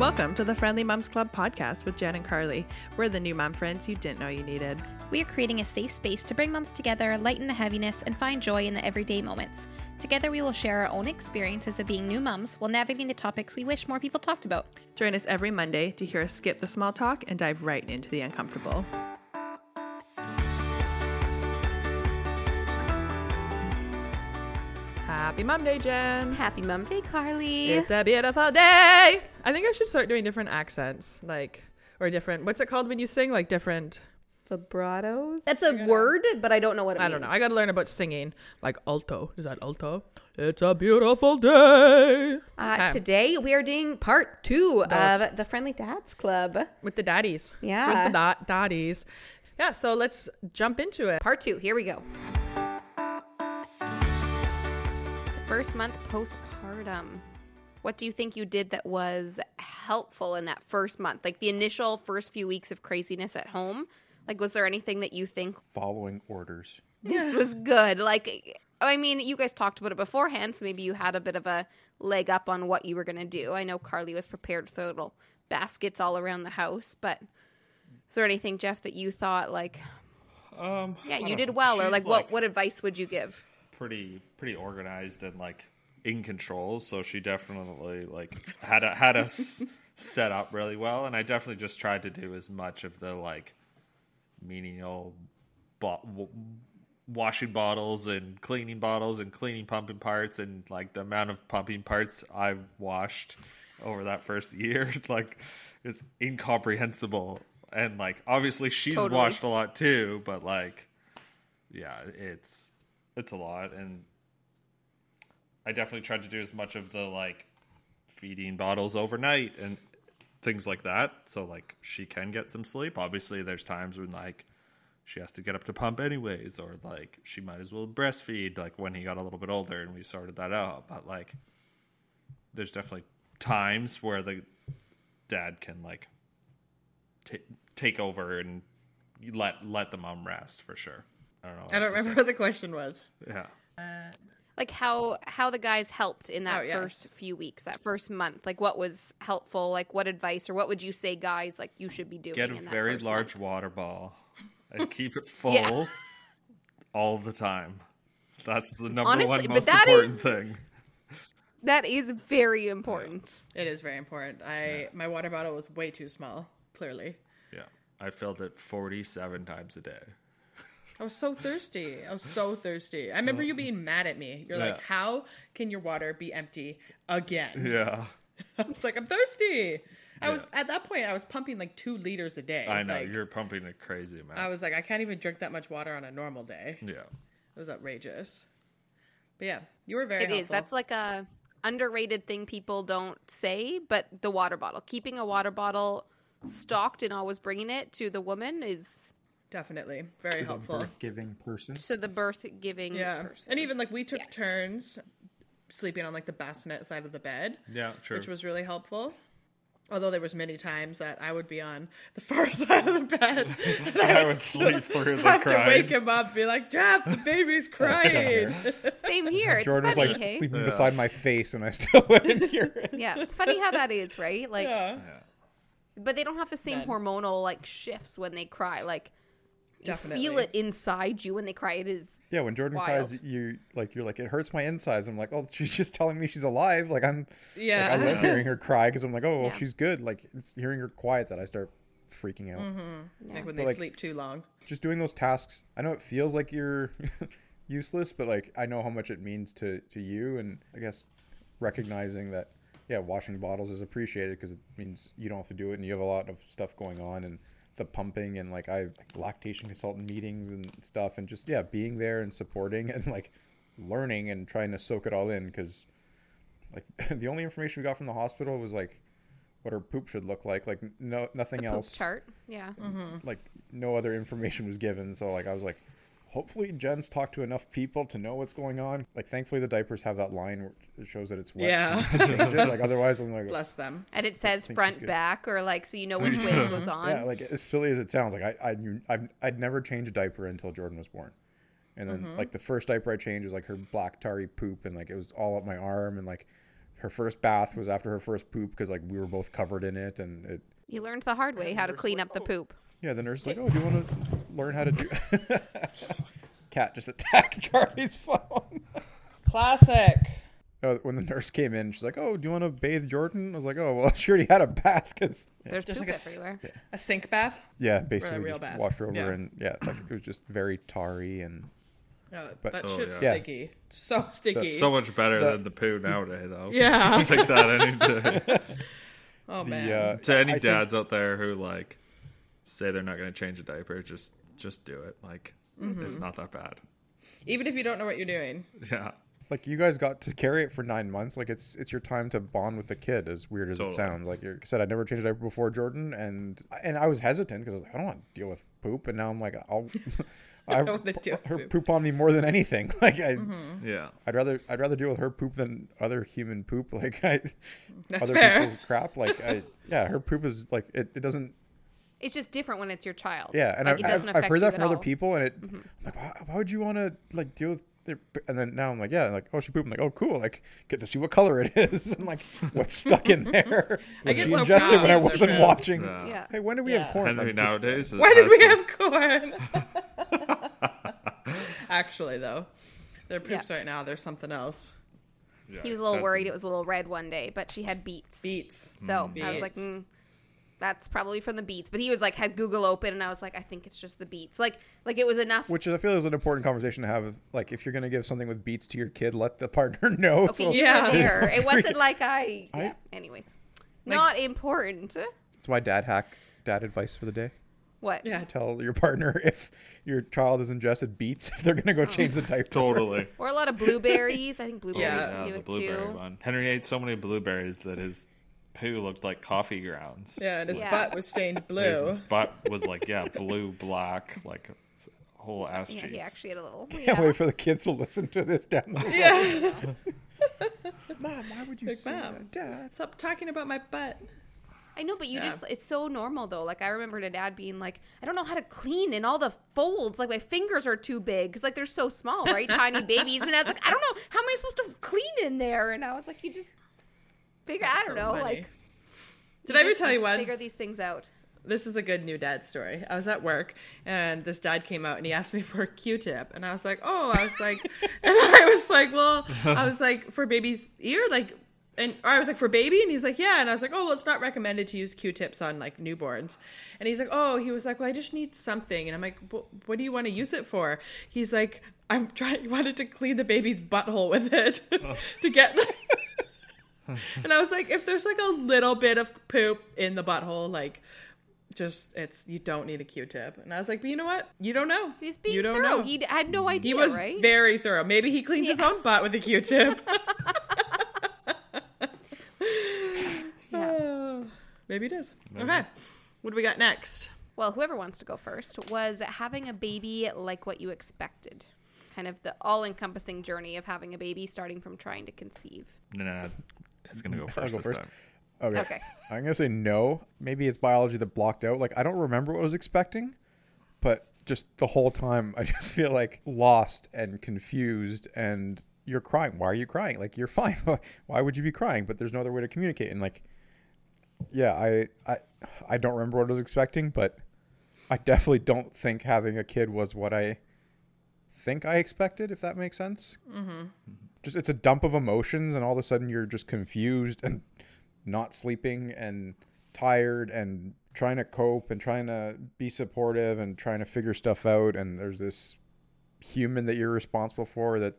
Welcome to the Friendly Moms Club podcast with Jen and Karlee. We're the new mom friends you didn't know you needed. We are creating a safe space to bring moms together, lighten the heaviness, and find joy in the everyday moments. Together we will share our own experiences of being new moms while navigating the topics we wish more people talked about. Join us every Monday to hear us skip the small talk and dive right into the uncomfortable. Happy Mom Day, Jen. Happy Mom Day, Karlee. It's a beautiful day. I think I should start doing different accents, or different, what's it called when you sing? Like different vibratos? That's a word, but I don't know what it means. I don't know. I got to learn about singing, like alto. Is that alto? It's a beautiful day. Today we are doing part 2 of The Friendly Dads Club. With the daddies. Yeah. With the daddies. Yeah, so let's jump into it. Part 2. Here we go. First month postpartum. What do you think you did that was helpful in that first month? Like the initial first few weeks of craziness at home? Like, was there anything that you think? Following orders. This was good. Like, I mean, you guys talked about it beforehand, so maybe you had a bit of a leg up on what you were going to do. I know Karlee was prepared with little baskets all around the house, but is there anything, Geoff, that you thought you did well? She's or what advice would you give? Pretty organized and in control, so she definitely had us set up really well, and I definitely just tried to do as much of the menial washing bottles and cleaning bottles and cleaning pumping parts, and the amount of pumping parts I washed over that first year it's incomprehensible, and obviously she's totally washed a lot too, but it's a lot, and I definitely tried to do as much of the feeding bottles overnight and things like that, so she can get some sleep. Obviously there's times when she has to get up to pump anyways, or she might as well breastfeed when he got a little bit older, and we sorted that out, but there's definitely times where the dad can take over and let the mom rest for sure. I don't remember what the question was. Yeah. How the guys helped in that first few weeks, that first month. What was helpful? What advice or what would you say, guys, you should be doing? Get a very large water ball and keep it full all the time. That's the number one most important thing. That is very important. It is very important. My water bottle was way too small, clearly. Yeah, I filled it 47 times a day. I was so thirsty. I remember you being mad at me. You're how can your water be empty again? Yeah. I was I'm thirsty. I was at that point, I was pumping 2 liters a day. I know. You're pumping a crazy amount. I was I can't even drink that much water on a normal day. Yeah. It was outrageous. But yeah, you were very helpful. It is. That's a underrated thing people don't say, but the water bottle. Keeping a water bottle stocked and always bringing it to the woman is... Definitely. Very helpful. The birth-giving person. So the birth-giving person. And even, we took turns sleeping on, the bassinet side of the bed. Yeah, true. Which was really helpful. Although there was many times that I would be on the far side of the bed. And I would sleep through the have crying. To wake him up and be like, Jeff, the baby's crying. Same here. It's Jordan funny, was sleeping beside my face, and I still wouldn't hear it. Yeah. Funny how that is, right? But they don't have the same hormonal, shifts when they cry. You feel it inside you when they cry. It is when Jordan wild. Cries, you're it hurts my insides. I'm oh, she's just telling me she's alive. I love hearing her cry because I'm oh, well, she's good. It's hearing her quiet that I start freaking out. Mm-hmm. Yeah. When they sleep too long. Just doing those tasks. I know it feels like you're useless, but I know how much it means to you, and I guess recognizing that washing bottles is appreciated because it means you don't have to do it, and you have a lot of stuff going on, and the pumping, and I have lactation consultant meetings and stuff, and just being there and supporting and learning and trying to soak it all in, because the only information we got from the hospital was what her poop should look like no nothing the else poop chart mm-hmm. No other information was given, so I was hopefully Jen's talked to enough people to know what's going on. Thankfully the diapers have that line where it shows that it's wet. Yeah. It. Otherwise I'm bless them. And it says front, back, or so you know which way it goes on. Yeah, as silly as it sounds, I'd never change a diaper until Jordan was born. And then the first diaper I changed was her black tarry poop, and it was all up my arm, and Her first bath was after her first poop because like we were both covered in it, and it. You learned the hard way how to clean up the poop. Yeah, the nurse was like, "Oh, do you want to learn how to do?" Cat just attacked Karlee's phone. Classic. When the nurse came in, she's like, "Oh, do you want to bathe Jordan?" I was like, "Oh, well, she already had a bath because there's just poop like everywhere." A sink bath. Yeah, basically a real bath. Washed her over, and like, it was just very tarry and. Yeah, that shit's sticky. So sticky. That's so much better than the poo nowadays, though. Yeah. I'll take that any day. Oh, man. To any dads out there who, like, say they're not going to change a diaper, just do it. Like, it's not that bad. Even if you don't know what you're doing. Yeah. Like, you guys got to carry it for 9 months. Like, it's your time to bond with the kid, as weird as it sounds. Like you said, I'd never changed a diaper before, Jordan. And I was hesitant because I was like, I don't want to deal with poop. And now I'm like, I'll... I poop on me more than anything. Like I'd rather deal with her poop than other human poop. Like that's other fair. People's crap. Like her poop is like it doesn't. It's just different when it's your child. Yeah, and like, I've heard that from other people, and it. I'm like, why would you want to like deal with? And then now I'm like, oh, she pooped. I'm like, oh, cool. Like, get to see what color it is. I'm like, what's stuck in there? Like, she ingested when I wasn't watching. Yeah. Yeah. Hey, when do we have corn? Nowadays, why did we have corn? Actually, though, their poops right now, there's something else. Yeah, he was a little worried it was a little red one day, but she had beets. So I was like, that's probably from the beets. But he was like, had Google open, and I was like, I think it's just the beets. Like it was enough. Which I feel is an important conversation to have. Like, if you're going to give something with beets to your kid, let the partner know. Okay, so there. It wasn't like anyways, like, not important. It's my dad advice for the day. What? Yeah. Tell your partner if your child has ingested beets, if they're going to go change the diaper. Totally. Or a lot of blueberries. I think blueberries can do it too. Yeah, the blueberry one. Henry ate so many blueberries that his... poo looked like coffee grounds. Yeah, and his butt was stained blue. His butt was like, blue, black, like a whole ass cheeks. Yeah, he actually had a little... Yeah. Can't wait for the kids to listen to this down the road. Yeah. Mom, why would you say that? Dad, stop talking about my butt. I know, but you just... It's so normal, though. Like, I remember a dad being like, I don't know how to clean in all the folds. Like, my fingers are too big. Because, like, they're so small, right? Tiny babies. And I was like, I don't know. How am I supposed to clean in there? And I was like, you just... Figure, I don't know, like... Did I ever tell you once? Figure these things out. This is a good new dad story. I was at work, and this dad came out, and he asked me for a Q-tip. And I was like, for baby's ear, like... I was like, for baby? And he's like, yeah. And I was like, oh, well, it's not recommended to use Q-tips on, like, newborns. And he's like, well, I just need something. And I'm like, well, what do you want to use it for? He's like, I wanted to clean the baby's butthole with it to get... And I was like, if there's like a little bit of poop in the butthole, like you don't need a Q-tip. And I was being, but you know what? You don't know. He's being thorough. Know. He had no idea, right? He was very thorough. Maybe he cleans his own butt with a Q-tip. Maybe it is. Maybe. Okay. What do we got next? Well, whoever wants to go first was having a baby like what you expected. Kind of the all-encompassing journey of having a baby starting from trying to conceive. Nah. It's going to go first this time. Okay. I'm going to say no. Maybe it's biology that blocked out. Like, I don't remember what I was expecting, but just the whole time, I just feel like lost and confused, and you're crying. Why are you crying? Like, you're fine. Why would you be crying? But there's no other way to communicate. And like, I don't remember what I was expecting, but I definitely don't think having a kid was what I think I expected, if that makes sense. Mm-hmm. Just it's a dump of emotions, and all of a sudden you're just confused and not sleeping and tired and trying to cope and trying to be supportive and trying to figure stuff out, and there's this human that you're responsible for that's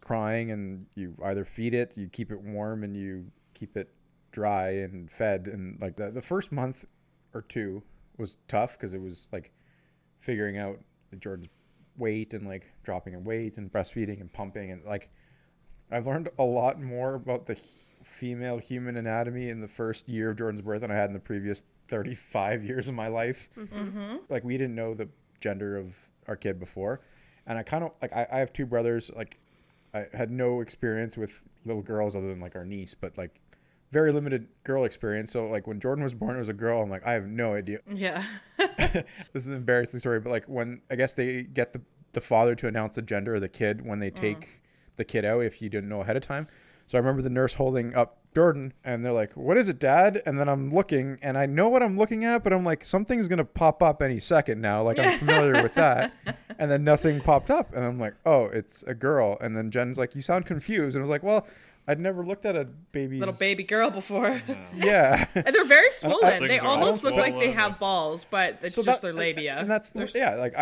crying, and you either feed it, you keep it warm, and you keep it dry and fed, and like that. The first month or two was tough because it was like figuring out Jordan's weight and like dropping in weight and breastfeeding and pumping, and like I've learned a lot more about the female human anatomy in the first year of Jordan's birth than I had in the previous 35 years of my life. Mm-hmm. Like, we didn't know the gender of our kid before. And I kind of, like, I have two brothers. Like, I had no experience with little girls other than, like, our niece, but, like, very limited girl experience. So, like, when Jordan was born, it was a girl. I'm like, I have no idea. Yeah. This is an embarrassing story, but, like, when, I guess they get the father to announce the gender of the kid when they take... the kid out, if you didn't know ahead of time. So I remember the nurse holding up Jordan and they're like, "What is it, Dad?" And then I'm looking and I know what I'm looking at, but I'm like, something's going to pop up any second now. Like, I'm familiar with that. And then nothing popped up. And I'm like, oh, it's a girl. And then Jen's like, "You sound confused." And I was like, well, I'd never looked at a little baby girl before. Yeah. And they're very swollen. They almost look like they have balls, but it's just their labia. And that's, yeah, like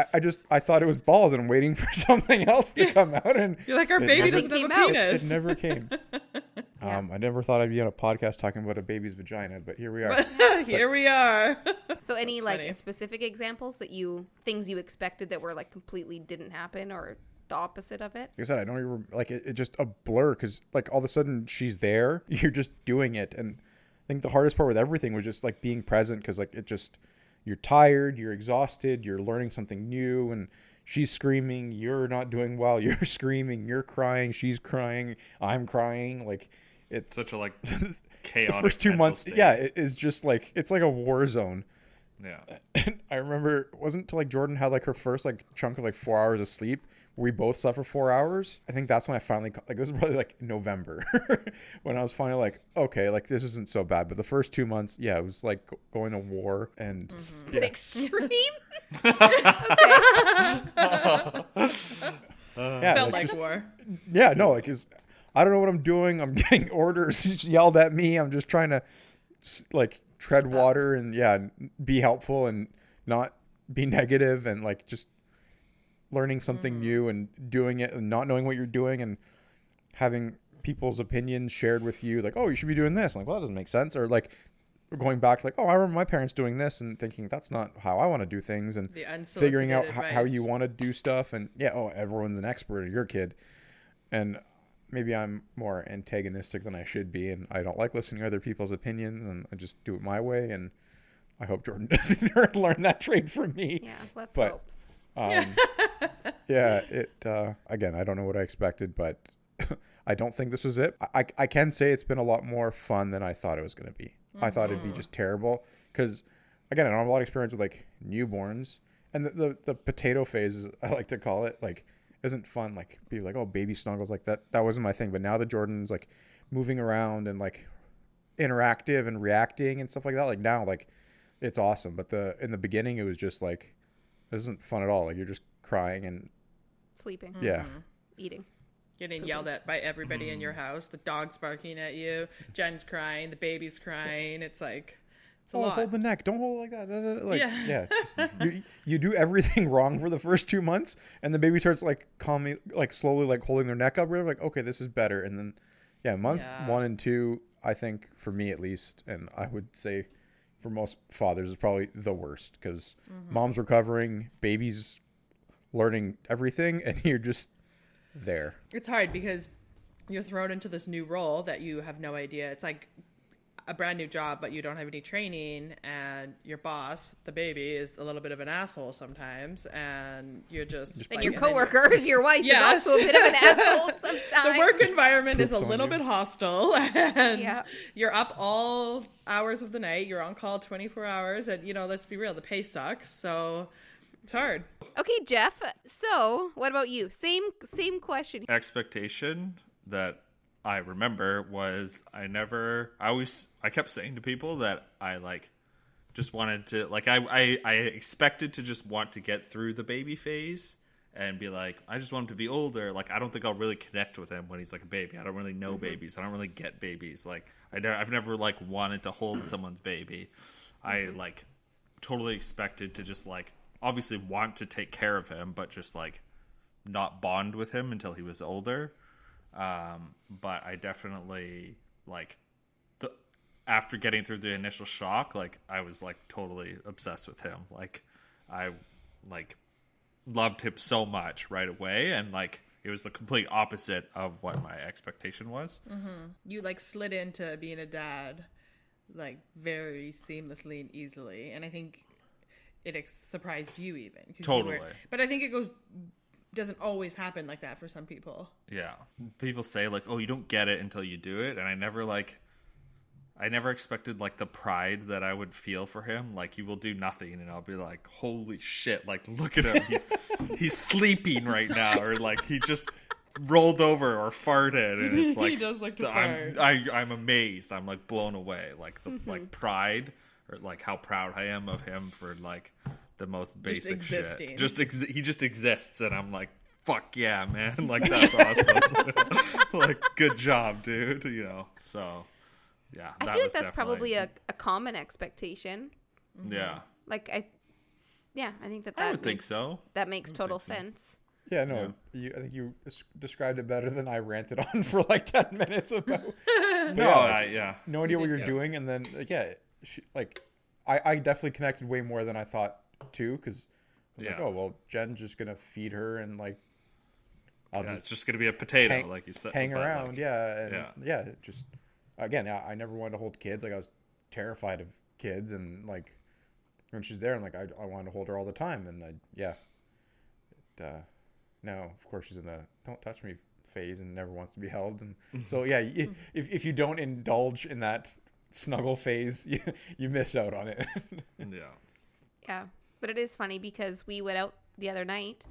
I thought it was balls and I'm waiting for something else to come out. And you're like, our baby doesn't have a penis. It never came. I never thought I'd be on a podcast talking about a baby's vagina, but here we are. So any specific examples things you expected that were like completely didn't happen or the opposite of it? Like I said, I don't even it just a blur because like all of a sudden she's there, you're just doing it. And I think the hardest part with everything was just like being present because like it just, you're tired, you're exhausted, you're learning something new and she's screaming, you're not doing well, you're screaming, you're crying, she's crying, I'm crying. Like it's such a like chaotic the first 2 months state. Yeah, it is just like it's like a war zone. Yeah. And I remember it wasn't until like Jordan had like her first like chunk of like 4 hours of sleep. We both slept for 4 hours. I think that's when I finally, like, this was probably like November when I was finally like, okay, like this isn't so bad. But the first 2 months, yeah, it was like going to war and extreme. Yeah, felt like just, war. Yeah, no, like is I don't know what I'm doing. I'm getting orders yelled at me. I'm just trying to like tread water and be helpful and not be negative and like just learning something new and doing it and not knowing what you're doing and having people's opinions shared with you, like, oh, you should be doing this. I'm like, well, that doesn't make sense. Or like going back to like, oh, I remember my parents doing this and thinking that's not how I want to do things and figuring out how you want to do stuff. And yeah, oh, everyone's an expert or your kid. And maybe I'm more antagonistic than I should be. And I don't like listening to other people's opinions and I just do it my way. And I hope Jordan doesn't learn that trait from me. Yeah, let's hope. Again, I don't know what I expected, but I don't think this was it. I can say it's been a lot more fun than I thought it was going to be. I thought it'd be just terrible because, again, I don't have a lot of experience with like newborns and the potato phase, as I like to call it, like isn't fun. Like be like, oh, baby snuggles, like that wasn't my thing. But now that Jordan's like moving around and like interactive and reacting and stuff like that, like now, like it's awesome. But in the beginning, it was just like, this isn't fun at all. Like you're just crying and sleeping. Yeah. Mm-hmm. Eating. Getting pooping. Yelled at by everybody in your house. The dog's barking at you. Jen's crying. The baby's crying. It's like, it's a lot. Hold the neck. Don't hold it like that. Like, you do everything wrong for the first 2 months and the baby starts like calmly, like slowly, like holding their neck up. We're like, okay, this is better. And then, month 1 and 2, I think for me at least, and I would say for most fathers is probably the worst because mom's recovering, baby's learning everything, and you're just there. It's hard because you're thrown into this new role that you have no idea. It's like a brand new job, but you don't have any training, and your boss, the baby, is a little bit of an asshole sometimes, and you're just... And like, your coworkers, your wife is also a bit of an asshole sometimes. The work environment is a little bit hostile, and you're up all hours of the night, you're on call 24 hours, and, let's be real, the pay sucks, so... It's hard. Okay, Geoff. So, what about you? Same question. Expectation that I remember was I kept saying to people that I like just wanted to like I expected to just want to get through the baby phase and be like, I just want him to be older. Like I don't think I'll really connect with him when he's like a baby. I don't really know babies. I don't really get babies. Like I've never like wanted to hold someone's baby. I like totally expected to just like obviously want to take care of him, but just like not bond with him until he was older. But I definitely like after getting through the initial shock, like I was like totally obsessed with him. Like I like loved him so much right away. And like, it was the complete opposite of what my expectation was. Mm-hmm. You like slid into being a dad, like very seamlessly and easily. And I think it surprised you even. Totally. But I think it doesn't always happen like that for some people. Yeah. People say like, oh, you don't get it until you do it. And I never expected like the pride that I would feel for him. Like he will do nothing and I'll be like, holy shit. Like look at him. He's sleeping right now. Or like he just rolled over or farted, and it's like he does like to fart. I'm amazed. I'm like blown away, like the like pride, or like how proud I am of him for like the most basic shit. He just exists, and I'm like, fuck yeah, man! Like that's awesome. Like good job, dude. You know, so yeah. I feel like that's probably a common expectation. Yeah. Like I think that I would think so. That makes total sense. Yeah, no, yeah. I think you described it better than I ranted on for like 10 minutes about. No idea what you're doing. And then, I definitely connected way more than I thought too, because I was like, oh, well, Jen's just going to feed her and like. It's just going to be a potato, like you said. Hang around, like, I never wanted to hold kids. Like I was terrified of kids, and like when she's there, and like I wanted to hold her all the time. And now, of course, she's in the don't touch me phase and never wants to be held. And so, yeah, if you don't indulge in that snuggle phase, you miss out on it. Yeah. But it is funny because we went out the other night,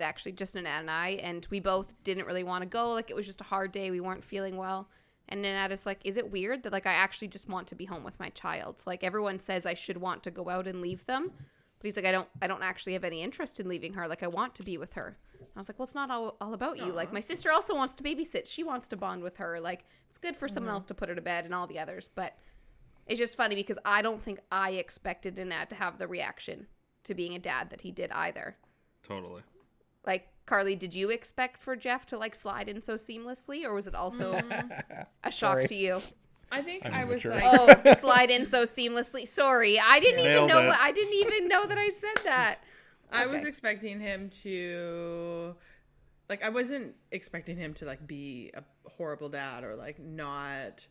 actually just Nenad and I, and we both didn't really want to go. Like, it was just a hard day. We weren't feeling well. And Nenad is like, is it weird that, like, I actually just want to be home with my child? Like, everyone says I should want to go out and leave them. But he's like, I don't actually have any interest in leaving her. Like, I want to be with her. And I was like, well, it's not all about you. Like, my sister also wants to babysit. She wants to bond with her. Like, it's good for someone else to put her to bed and all the others. But it's just funny because I don't think I expected Nenad to have the reaction to being a dad that he did either. Totally. Like, Karlee, did you expect for Geoff to, like, slide in so seamlessly? Or was it also a shock to you? I think I was like, "Oh, slide in so seamlessly." Sorry, I didn't even know that I said that. I was expecting him to, like, I wasn't expecting him to like be a horrible dad or like not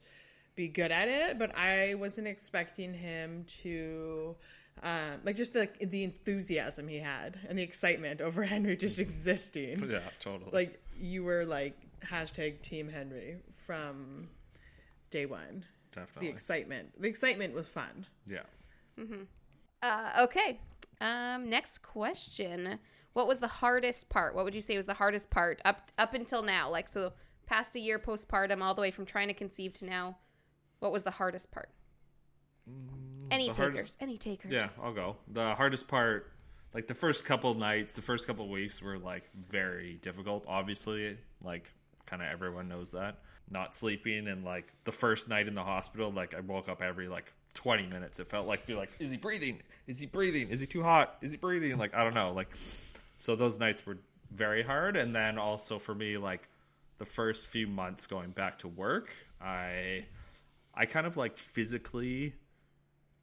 be good at it, but I wasn't expecting him to like just the enthusiasm he had and the excitement over Henry just existing. Yeah, totally. Like you were like hashtag Team Henry from day one. Definitely. The excitement was fun. Yeah. Mm-hmm. Okay. Next question. What was the hardest part? What would you say was the hardest part up until now? Like, so past a year postpartum, all the way from trying to conceive to now, what was the hardest part? Any takers? Yeah, I'll go. The hardest part, like the first couple nights, the first couple weeks were like very difficult. Obviously, like kind of everyone knows that. Not sleeping, and like the first night in the hospital, like I woke up every like 20 minutes. It felt like, be like, is he breathing? Is he breathing? Is he too hot? Is he breathing? Like, I don't know. Like, so those nights were very hard. And then also for me, like the first few months going back to work, I kind of like physically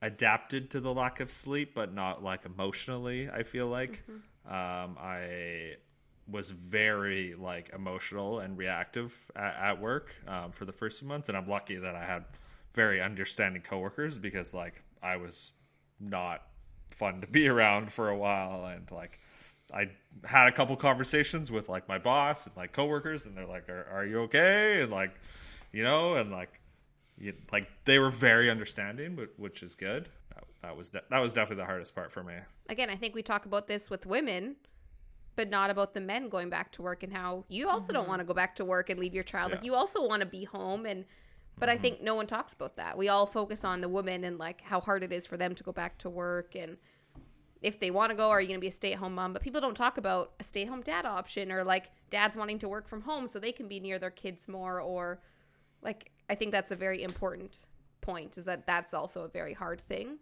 adapted to the lack of sleep, but not like emotionally. I feel like I was very like emotional and reactive at work for the first few months. And I'm lucky that I had very understanding coworkers, because like I was not fun to be around for a while. And like I had a couple conversations with like my boss and like coworkers, and they're like, are you okay? And like, you know, and like, they were very understanding, which is good. That was definitely the hardest part for me. Again, I think we talk about this with women, but not about the men going back to work, and how you also don't want to go back to work and leave your child. Yeah. Like you also want to be home, but I think no one talks about that. We all focus on the women and like how hard it is for them to go back to work, and if they want to go, are you going to be a stay-at-home mom? But people don't talk about a stay-at-home dad option, or like dads wanting to work from home so they can be near their kids more, or like I think that's a very important point, is that that's also a very hard thing.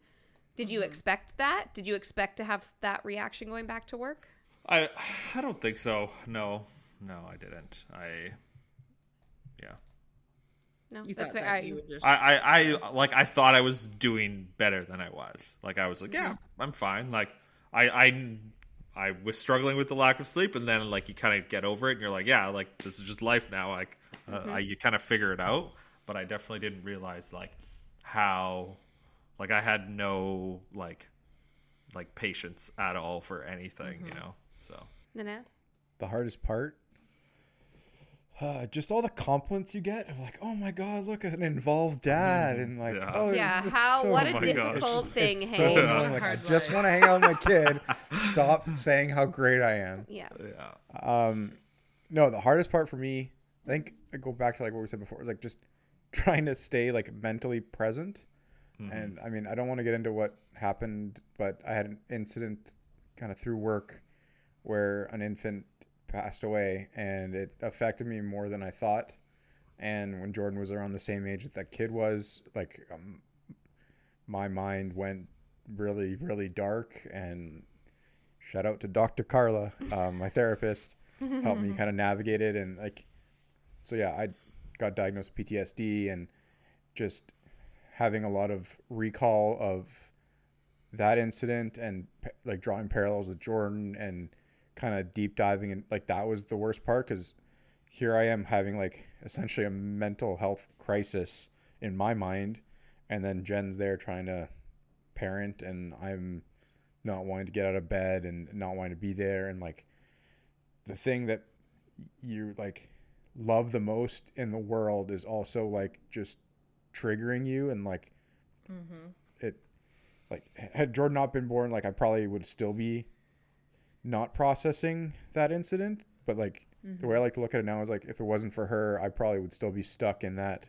Did you expect that? Did you expect to have that reaction going back to work? I don't think so. No, I didn't. No, you that's right. I thought I was doing better than I was. Like I was like, yeah, I'm fine. Like I was struggling with the lack of sleep, and then like you kind of get over it, and you're like, yeah, like this is just life now. Like you kind of figure it out. But I definitely didn't realize like how, like I had no like patience at all for anything, you know. So the hardest part, just all the compliments you get. I'm like, oh my god, look, an involved dad, and like, it's a difficult thing. I just want to hang out with my kid. Stop saying how great I am. Yeah. No, the hardest part for me, I think I go back to like what we said before, like just trying to stay like mentally present. Mm-hmm. And I mean, I don't want to get into what happened, but I had an incident kind of through work where an infant passed away and it affected me more than I thought. And when Jordan was around the same age that that kid was, like my mind went really, really dark. And shout out to Dr. Carla, my therapist, helped me kind of navigate it. And like, so yeah, I got diagnosed with PTSD and just having a lot of recall of that incident and like drawing parallels with Jordan and kind of deep diving. And like, that was the worst part, because here I am having like essentially a mental health crisis in my mind. And then Jen's there trying to parent and I'm not wanting to get out of bed and not wanting to be there. And like the thing that you like love the most in the world is also like just triggering you. And like, mm-hmm. It like, had Jordan not been born, like I probably would still be not processing that incident. But like, mm-hmm. The way I like to look at it now is like, if it wasn't for her, I probably would still be stuck in that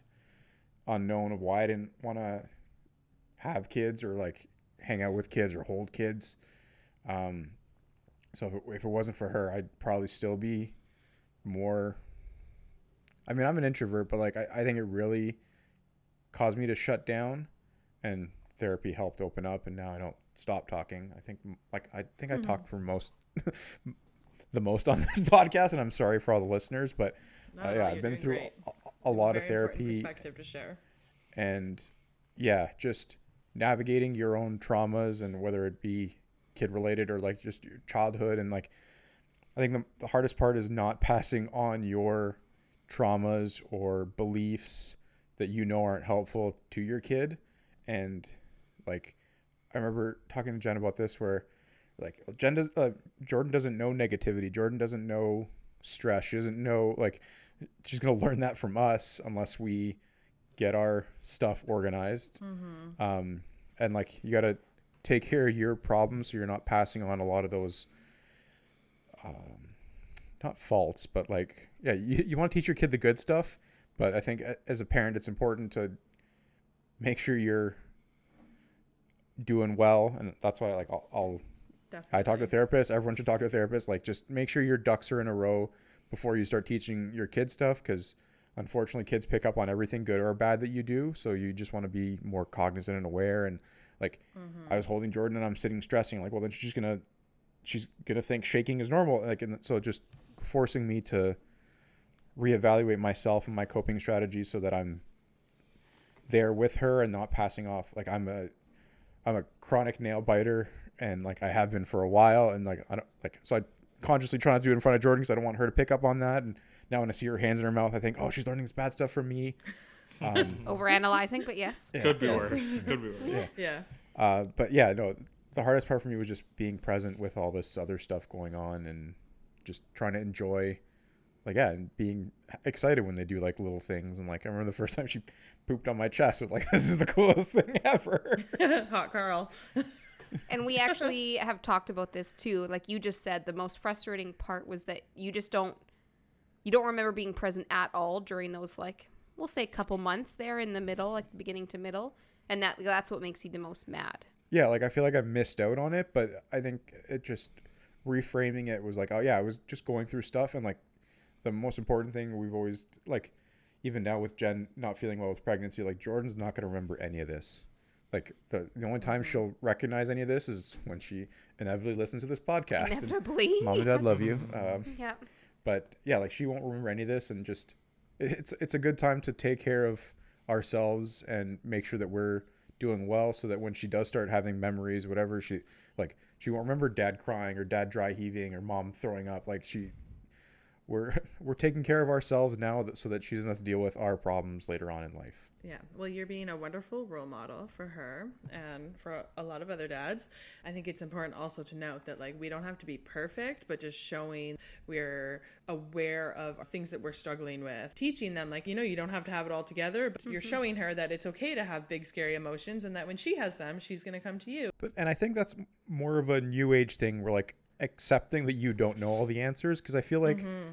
unknown of why I didn't want to have kids or like hang out with kids or hold kids. So if it wasn't for her, I'd probably still be more, I mean, I'm an introvert, but like, I think it really caused me to shut down, and therapy helped open up. And now I don't stop talking. I think I talked for the most on this podcast, and I'm sorry for all the listeners, but yeah, I've been through a lot of therapy perspective to share. And yeah, just navigating your own traumas, and whether it be kid related or like just your childhood. And like, I think the hardest part is not passing on your traumas or beliefs that you know aren't helpful to your kid. And like, I remember talking to Jen about this, where like Jordan doesn't know negativity. Jordan doesn't know stress. She doesn't know, like, she's going to learn that from us unless we get our stuff organized. Mm-hmm. And like, you got to take care of your problems so you're not passing on a lot of those, not faults, but like, yeah, you want to teach your kid the good stuff. But I think as a parent, it's important to make sure you're doing well. And that's why like I talk to a therapist. Everyone should talk to a therapist. Like, just make sure your ducks are in a row before you start teaching your kids stuff, because unfortunately kids pick up on everything good or bad that you do. So you just want to be more cognizant and aware. And like, mm-hmm. I was holding Jordan and I'm sitting stressing, like, well, then she's gonna think shaking is normal. Like, and so just forcing me to reevaluate myself and my coping strategies so that I'm there with her and not passing off. Like, I'm a chronic nail biter, and like I have been for a while. And like, so I consciously try not to do it in front of Jordan because I don't want her to pick up on that. And now when I see her hands in her mouth, I think, oh, she's learning this bad stuff from me. Overanalyzing, but yes. Yeah. Could be worse. Yeah. But yeah, no, the hardest part for me was just being present with all this other stuff going on and just trying to enjoy, like, yeah, and being excited when they do like little things. And like, I remember the first time she pooped on my chest. I was like, this is the coolest thing ever. Hot Carl. And we actually have talked about this too. Like you just said, the most frustrating part was that you just don't remember being present at all during those, like, we'll say a couple months there in the middle, like the beginning to middle. And that's what makes you the most mad. Yeah, like I feel like I missed out on it, but I think it just reframing it was like, oh yeah, I was just going through stuff. And like the most important thing we've always, like, even now with Jen not feeling well with pregnancy, like Jordan's not going to remember any of this. Like the only time she'll recognize any of this is when she inevitably listens to this podcast. Inevitably. And, Mom and Dad love you. Yeah. But yeah, like she won't remember any of this, and just it's a good time to take care of ourselves and make sure that we're doing well, so that when she does start having memories, whatever, she won't remember Dad crying or Dad dry heaving or Mom throwing up. Like we're taking care of ourselves now so that she doesn't have to deal with our problems later on in life. Yeah. Well, you're being a wonderful role model for her and for a lot of other dads. I think it's important also to note that, like, we don't have to be perfect, but just showing we're aware of things that we're struggling with, teaching them, like, you know, you don't have to have it all together, but mm-hmm. You're showing her that it's okay to have big, scary emotions, and that when she has them, she's going to come to you. And I think that's more of a new age thing, where like accepting that you don't know all the answers. Because I feel like mm-hmm.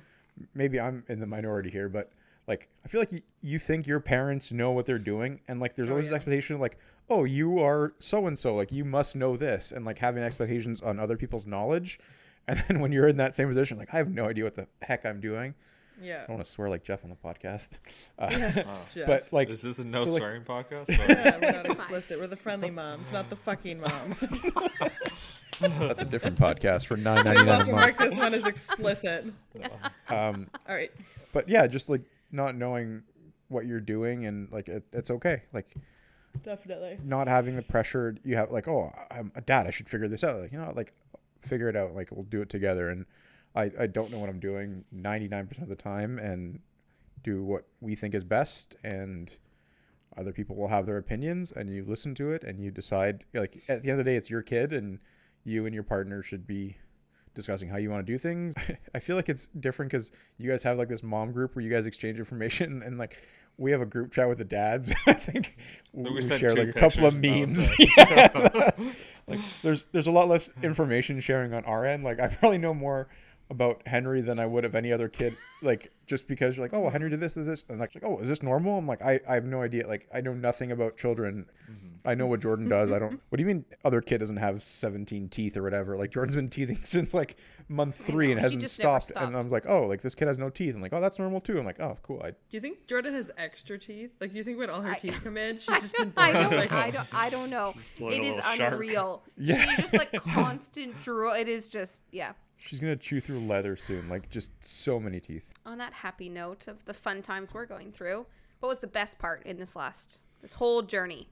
maybe I'm in the minority here, but like, I feel like you think your parents know what they're doing, and like, there's always this expectation of like, oh, you are so-and-so, like you must know this, and like having expectations on other people's knowledge. And then when you're in that same position, like, I have no idea what the heck I'm doing. Yeah. I don't want to swear like Geoff on the podcast. But like, is this a no swearing podcast? Yeah, we're not explicit. We're the friendly moms, not the fucking moms. That's a different podcast for $9.99 a month. This one is explicit. All right. But yeah, just like not knowing what you're doing, and like it's okay. Like, definitely not having the pressure you have. Like, oh, I'm a dad, I should figure this out. Like, you know, like figure it out. Like, we'll do it together. And I don't know what I'm doing 99% of the time, and do what we think is best, and other people will have their opinions, and you listen to it, and you decide. Like, at the end of the day, it's your kid, and you and your partner should be discussing how you want to do things. I feel like it's different because you guys have like this mom group where you guys exchange information, and like we have a group chat with the dads. I think we share like a couple of memes. Yeah. Like there's a lot less information sharing on our end. Like, I probably know more about Henry than I would of any other kid, like just because you're like, oh well, Henry did this and this, and like, oh, is this normal? I'm like, I have no idea. Like, I know nothing about children. Mm-hmm. I know what Jordan does. I don't. What do you mean other kid doesn't have 17 teeth or whatever? Like, Jordan's been teething since like month 3 and hasn't stopped. And I'm like, oh, like this kid has no teeth. I'm like, oh, that's normal too. I'm like, oh, cool. Do you think Jordan has extra teeth? Like, do you think when all her teeth come in, she's just been born? I don't know. It is unreal. Yeah. She's just like constant drool. It is just She's going to chew through leather soon. Like, just so many teeth. On that happy note of the fun times we're going through, what was the best part in this whole journey?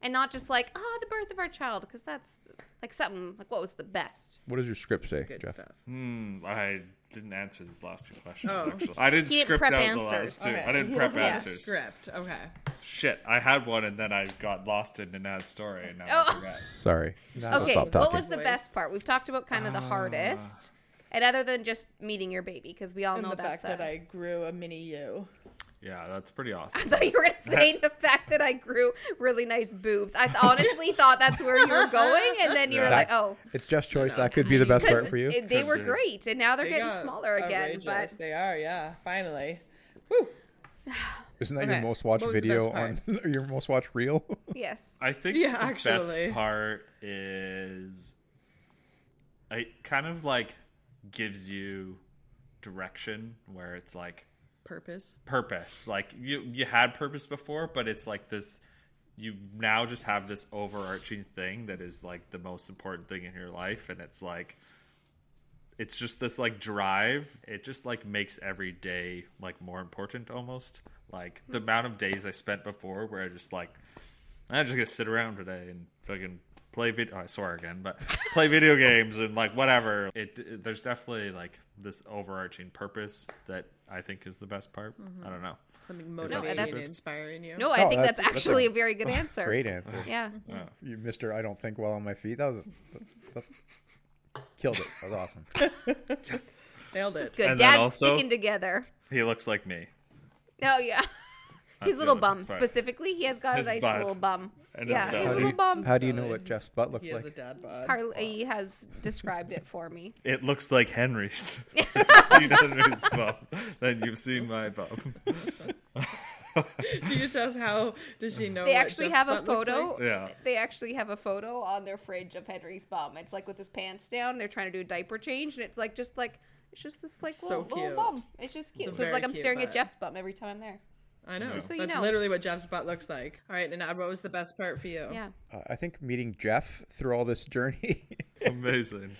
And not just like, the birth of our child, because that's like something, like what was the best? What does your script say, Geoff? Stuff. I didn't answer these last two questions, actually. I didn't script out answers. The last two. Okay. I didn't prep answers. Script, okay. Shit, I had one and then I got lost in Nenad's story and now I forgot. Sorry. Okay, what was the best part? We've talked about kind of the hardest, and other than just meeting your baby, because we all know that's the fact that I grew a mini you. Yeah, that's pretty awesome. I thought you were going to say the fact that I grew really nice boobs. I honestly thought that's where you were going, and then you were like, oh. It's Jeff's choice. No. That could be the best part for you. They were great, and now they're getting smaller again. But they are, finally. Woo. Isn't that your most watched video on your most watched reel? Yes. I think the best part is it kind of like gives you direction where it's like, purpose like you had purpose before, but it's like this, you now just have this overarching thing that is like the most important thing in your life, and it's like, it's just this like drive. It just like makes every day like more important, almost like the amount of days I spent before where I just like, I'm just gonna sit around today and fucking play video, I swear again, but play video games and like whatever. There's definitely like this overarching purpose that I think is the best part. Mm-hmm. I don't know. Something motivating and inspiring you. No, I think that's actually a very good answer. Great answer. Yeah. Mm-hmm. You Mr. I don't think well on my feet. That's killed it. That was awesome. Yes. Nailed it. Good. And Dad's also, sticking together. He looks like me. Oh, yeah. His little bum. Specifically, he has got his a nice butt. Little bum. And his little bum. How do you know what Jeff's butt looks like? He has a dad bod. Karlee has described it for me. It looks like Henry's. If you've seen Henry's bum, then you've seen my bum. She just asks, how does she know? They actually have a photo. Like? Yeah. They actually have a photo on their fridge of Henry's bum. It's like with his pants down. They're trying to do a diaper change, and it's just this like little bum. It's just cute. So it's like I'm staring at Jeff's bum every time I'm there. I know. Just so that's literally what Jeff's butt looks like. All right, Nenad, what was the best part for you? Yeah. I think meeting Geoff through all this journey. Amazing.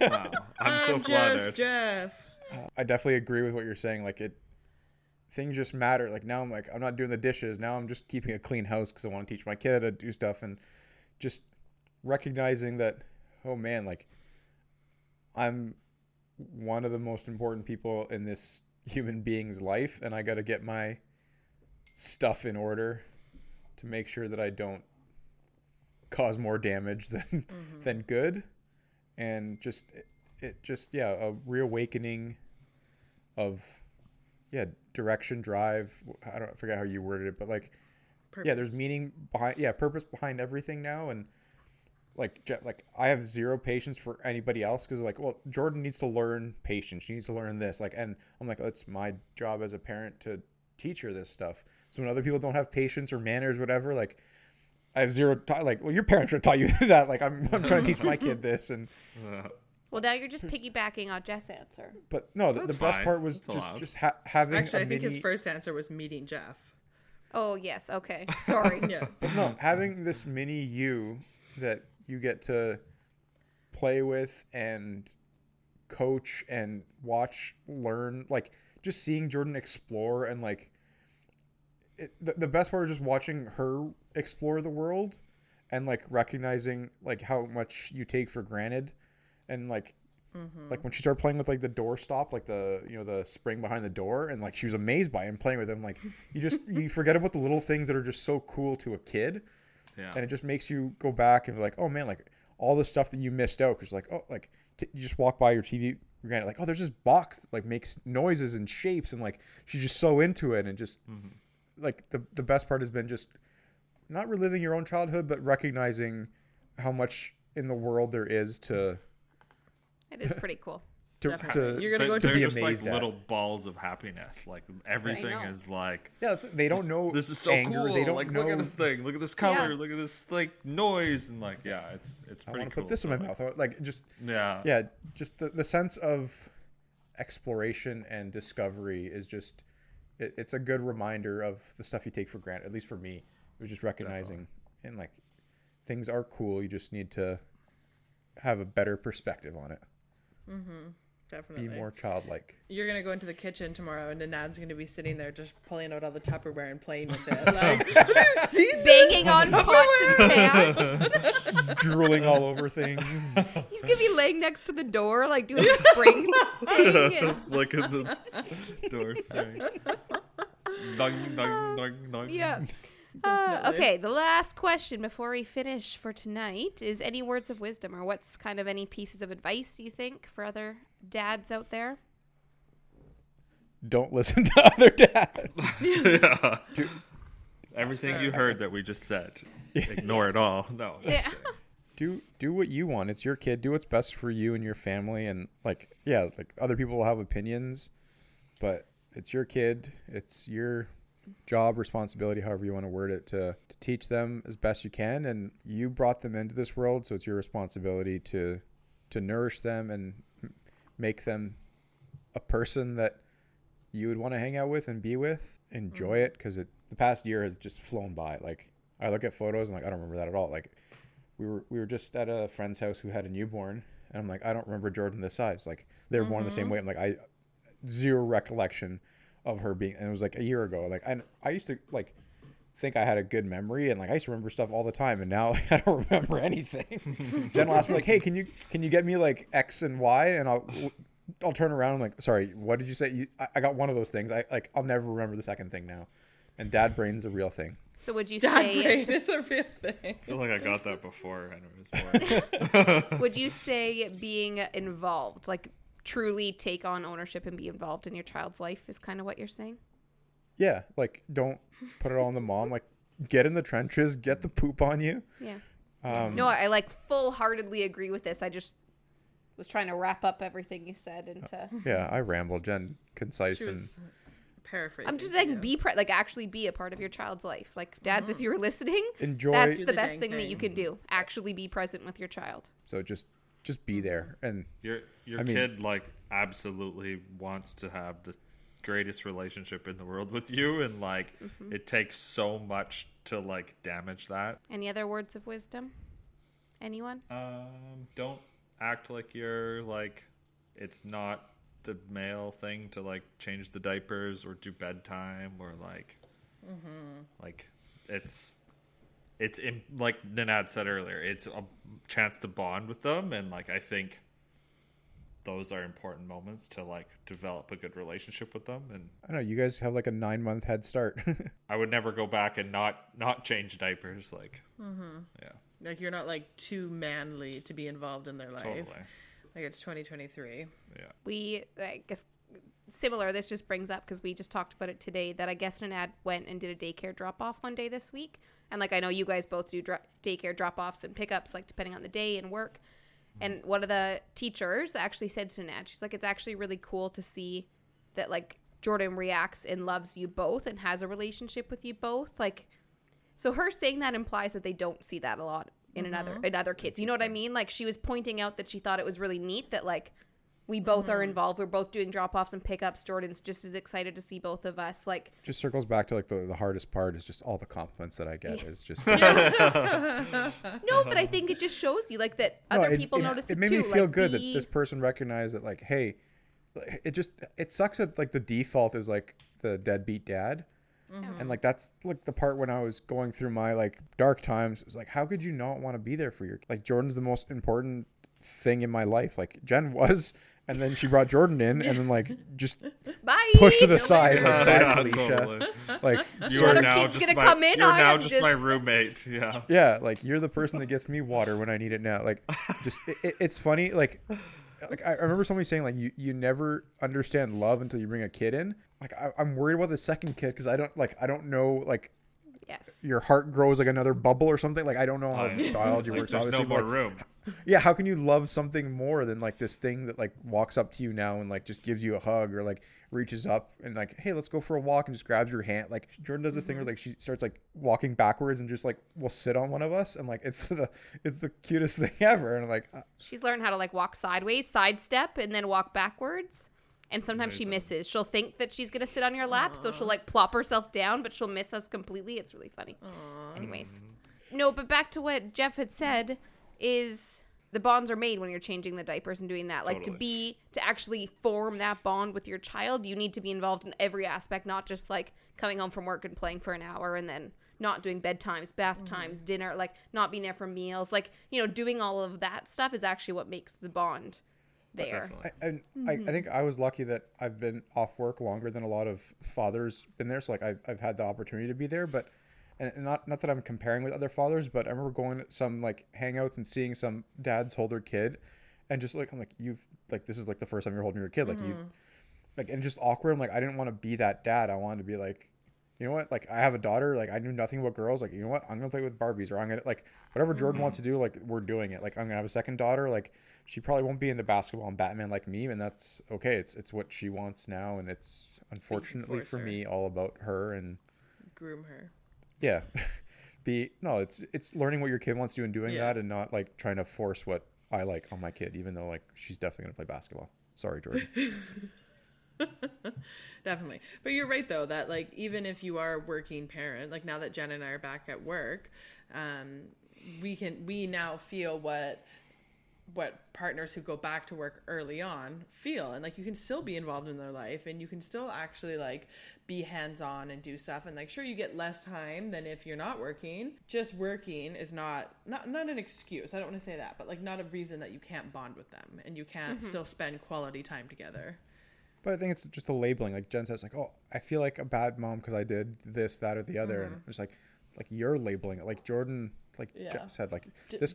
Wow. I'm so flattered. Just Geoff. I definitely agree with what you're saying. Like, things just matter. Like, now I'm like, I'm not doing the dishes. Now I'm just keeping a clean house because I want to teach my kid how to do stuff. And just recognizing that, oh, man, like, I'm one of the most important people in this human being's life. And I got to get my stuff in order to make sure that I don't cause more damage than good. And just it a reawakening of direction, drive. I forget how you worded it, but like purpose. There's meaning behind purpose behind everything now, and like I have zero patience for anybody else, because like, well, Jordan needs to learn patience. She needs to learn this. Like, and I'm like, it's my job as a parent to teach her this stuff. So when other people don't have patience or manners, whatever, like, I have zero like, well, your parents should have taught you that. Like, I'm trying to teach my kid this. And well, now you're just piggybacking on Jeff's answer. But no, the best part was having. Actually, I think his first answer was meeting Geoff. Oh yes, okay, sorry. Yeah. But no, having this mini you that you get to play with and coach and watch, learn, like just seeing Jordan explore and like. The best part is just watching her explore the world and like recognizing like how much you take for granted, and like like when she started playing with like the door stop, like the, you know, the spring behind the door, and like she was amazed by it and playing with them, like you just you forget about the little things that are just so cool to a kid. Yeah. And it just makes you go back and be like, oh man, like all the stuff that you missed out, because like, oh, like you just walk by your TV, you're gonna like, oh, there's this box that like makes noises and shapes, and like she's just so into it, and just like the best part has been just not reliving your own childhood, but recognizing how much in the world there is to. It is pretty cool. You're gonna go to be amazed. They're just like little balls of happiness. Like everything is like. Yeah, they don't know. This is so cool. They don't like know. Look at this thing. Look at this color. Yeah. Look at this like noise, and like it's pretty cool. I want to put this in my mouth. Like just just the sense of exploration and discovery is just. It's a good reminder of the stuff you take for granted. At least for me, it was just recognizing and like things are cool. You just need to have a better perspective on it. Definitely. Be more childlike. You're gonna go into the kitchen tomorrow, and Nenad's gonna be sitting there just pulling out all the Tupperware and playing with it. Like, have you seen banging on pots and pans, drooling all over things. He's gonna be laying next to the door, like doing a spring thing. And... like in the door spring. Dong. Yeah. Okay, the last question before we finish for tonight is, any words of wisdom, or what's kind of any pieces of advice you think for other dads out there? Don't listen to other dads. Dude, everything you heard that we just said, ignore it all. No. Do what you want. It's your kid. Do what's best for you and your family. And like, yeah, like other people will have opinions, but it's your kid. It's your job, responsibility, however you want to word it, to teach them as best you can, and you brought them into this world, so it's your responsibility to nourish them and make them a person that you would want to hang out with and be with. Enjoy it, because the past year has just flown by. Like I look at photos and like I don't remember that at all. Like we were just at a friend's house who had a newborn, and I'm like, I don't remember Jordan this size. Like they were born the same way. I'm like, I zero recollection of her being, and it was like a year ago. Like, and I used to like think I had a good memory, and like I used to remember stuff all the time, and now like, I don't remember anything. Jen will ask me like, "Hey, can you get me like X and Y?" And I'll turn around. I'm like, "Sorry, what did you say?" I got one of those things. I'll never remember the second thing now. And dad brain's a real thing. So would you say brain is a real thing? I feel like I got that before, and it was boring. Would you say being involved, like? Truly take on ownership and be involved in your child's life is kind of what you're saying? Yeah, like don't put it all on the mom. Like get in the trenches, get the poop on you. Yeah. No, I like full-heartedly agree with this. I just was trying to wrap up everything you said into. Yeah, I rambled. Jen, concise and paraphrasing. I'm just like actually be a part of your child's life. Like dads, if you're listening, enjoy. That's the best thing that you can do. Actually be present with your child. So just be there, and your kid like absolutely wants to have the greatest relationship in the world with you, and like it takes so much to like damage that. Any other words of wisdom, anyone? Don't act like you're like, it's not the male thing to like change the diapers or do bedtime or like like it's in, like Nenad said earlier, it's a chance to bond with them, and like I think those are important moments to like develop a good relationship with them. And I don't know, you guys have like a 9-month head start. I would never go back and not change diapers. Like like you're not like too manly to be involved in their life. Totally. Like it's 2023. Yeah, we I guess similar, this just brings up because we just talked about it today, that I guess Nenad went and did a daycare drop off one day this week. And, like, I know you guys both do daycare drop-offs and pickups, like, depending on the day and work. And one of the teachers actually said to Nenad, she's like, it's actually really cool to see that, like, Jordan reacts and loves you both and has a relationship with you both. Like, so her saying that implies that they don't see that a lot in other kids. You know what I mean? Like, she was pointing out that she thought it was really neat that, like, we both are involved. We're both doing drop-offs and pickups. Jordan's just as excited to see both of us. Like, just circles back to, like, the hardest part is just all the compliments that I get is just. No, but I think it just shows you, like, that other people notice it too. It made me feel good that this person recognized that, like, hey, it sucks that, like, the default is, like, the deadbeat dad. Mm-hmm. And, like, that's, like, the part when I was going through my, like, dark times. It was like, how could you not want to be there for your, like, Jordan's the most important thing in my life. Like, Jen was. And then she brought Jordan in, and then, like, just pushed to the side. Like, Felicia. Totally. Like, you are now just my roommate. Yeah. Yeah. Like, you're the person that gets me water when I need it now. Like, just it's funny. Like I remember somebody saying, like, you never understand love until you bring a kid in. Like, I'm worried about the second kid because I don't know. Like, yes, your heart grows like another bubble or something. Like, I don't know how biology works. There's obviously no more room. Yeah, how can you love something more than, like, this thing that, like, walks up to you now and, like, just gives you a hug or, like, reaches up and, like, hey, let's go for a walk, and just grabs your hand. Like, Jordan does this thing where, like, she starts, like, walking backwards and just, like, will sit on one of us, and, like, it's the cutest thing ever. And, like, she's learned how to, like, walk sideways, sidestep, and then walk backwards. And sometimes she misses. She'll think that she's gonna sit on your lap, so she'll, like, plop herself down, but she'll miss us completely. It's really funny. Aww. Anyways, no, but back to what Geoff had said. Is the bonds are made when you're changing the diapers and doing that. Like, to actually form that bond with your child, you need to be involved in every aspect, not just, like, coming home from work and playing for an hour and then not doing bedtimes, bath times, dinner, like, not being there for meals. Like, you know, doing all of that stuff is actually what makes the bond there. I think I was lucky that I've been off work longer than a lot of fathers been there. So, like, I've had the opportunity to be there, but and not that I'm comparing with other fathers, but I remember going to some, like, hangouts and seeing some dads hold their kid, and just, like, I'm like, you've, like, this is, like, the first time you're holding your kid, like, you, like, and just awkward. I'm like, I didn't want to be that dad. I wanted to be like, you know what, like, I have a daughter, like, I knew nothing about girls, like, you know what, I'm gonna play with Barbies, or I'm gonna, like, whatever Jordan wants to do, like, we're doing it. Like, I'm gonna have a second daughter, like, she probably won't be into basketball and Batman like me, and that's okay. It's what she wants now, and it's unfortunately for me all about her and groom her. Yeah. It's learning what your kid wants to do and doing that, and not, like, trying to force what I like on my kid, even though, like, she's definitely gonna play basketball. Sorry, Jordan. Definitely. But you're right though, that, like, even if you are a working parent, like, now that Jen and I are back at work, we now feel what partners who go back to work early on feel, and, like, you can still be involved in their life, and you can still actually, like, be hands-on and do stuff. And, like, sure, you get less time than if you're not working. Just working is not an excuse, I don't want to say that, but, like, not a reason that you can't bond with them and you can't still spend quality time together. But I think it's just the labeling, like Jen says, like, oh, I feel like a bad mom because I did this, that, or the other, and it's like you're labeling it, like Jordan, like Geoff said, like, this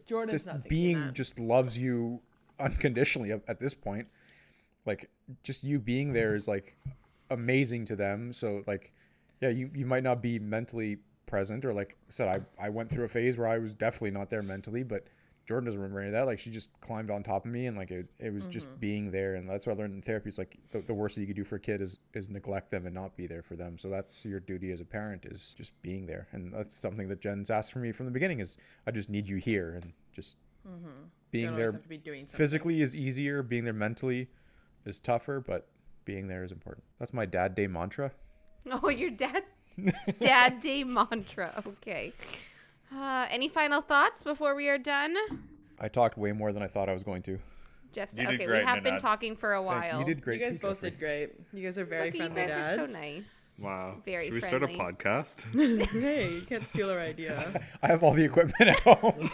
being just loves you unconditionally at this point. Like, just you being there is, like, amazing to them. So, like, yeah, you might not be mentally present, or, like I said, I went through a phase where I was definitely not there mentally, but Jordan doesn't remember any of that. Like, she just climbed on top of me, and, like, it was just being there. And that's what I learned in therapy. It's like the worst that you could do for a kid is neglect them and not be there for them. So that's your duty as a parent, is just being there. And that's something that Jen's asked for me from the beginning, is I just need you here, and just being there. Physically is easier. Being there mentally is tougher, but being there is important. That's my dad day mantra. Oh, your dad day mantra. Okay. Any final thoughts before we are done? I talked way more than I thought I was going to. Geoff said, okay, we have been talking for a while. Thanks. You did great. You guys both did great. You guys are very friendly dads. You guys are so nice. Wow. Very friendly. Should we start a podcast? Hey, you can't steal our idea. I have all the equipment at home.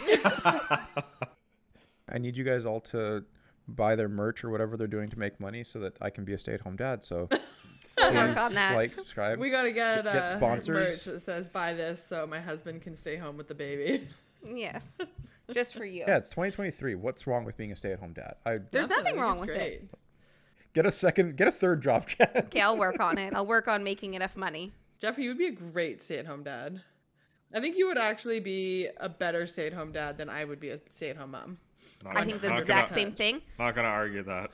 I need you guys all to buy their merch or whatever they're doing to make money so that I can be a stay-at-home dad. So please work on that. Like, subscribe. We got to get sponsors. Merch that says buy this so my husband can stay home with the baby. Yes. Just for you. Yeah, it's 2023. What's wrong with being a stay-at-home dad? There's nothing wrong with it. Get a third drop, Geoff. Okay, I'll work on it. I'll work on making enough money. Geoff, you would be a great stay-at-home dad. I think you would actually be a better stay-at-home dad than I would be a stay-at-home mom. I think the exact same thing. Not going to argue that.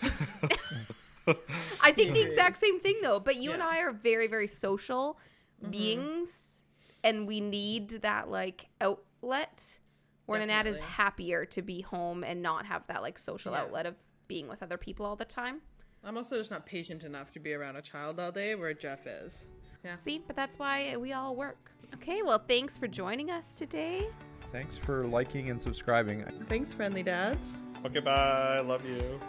I think the exact same thing, though. But you and I are very, very social beings, and we need that, like, outlet. Where Nenad is happier to be home and not have that, like, social outlet of being with other people all the time. I'm also just not patient enough to be around a child all day where Geoff is. Yeah. See, but that's why we all work. Okay, well, thanks for joining us today. Thanks for liking and subscribing. Thanks, Friendly Dads. Okay, bye. Love you.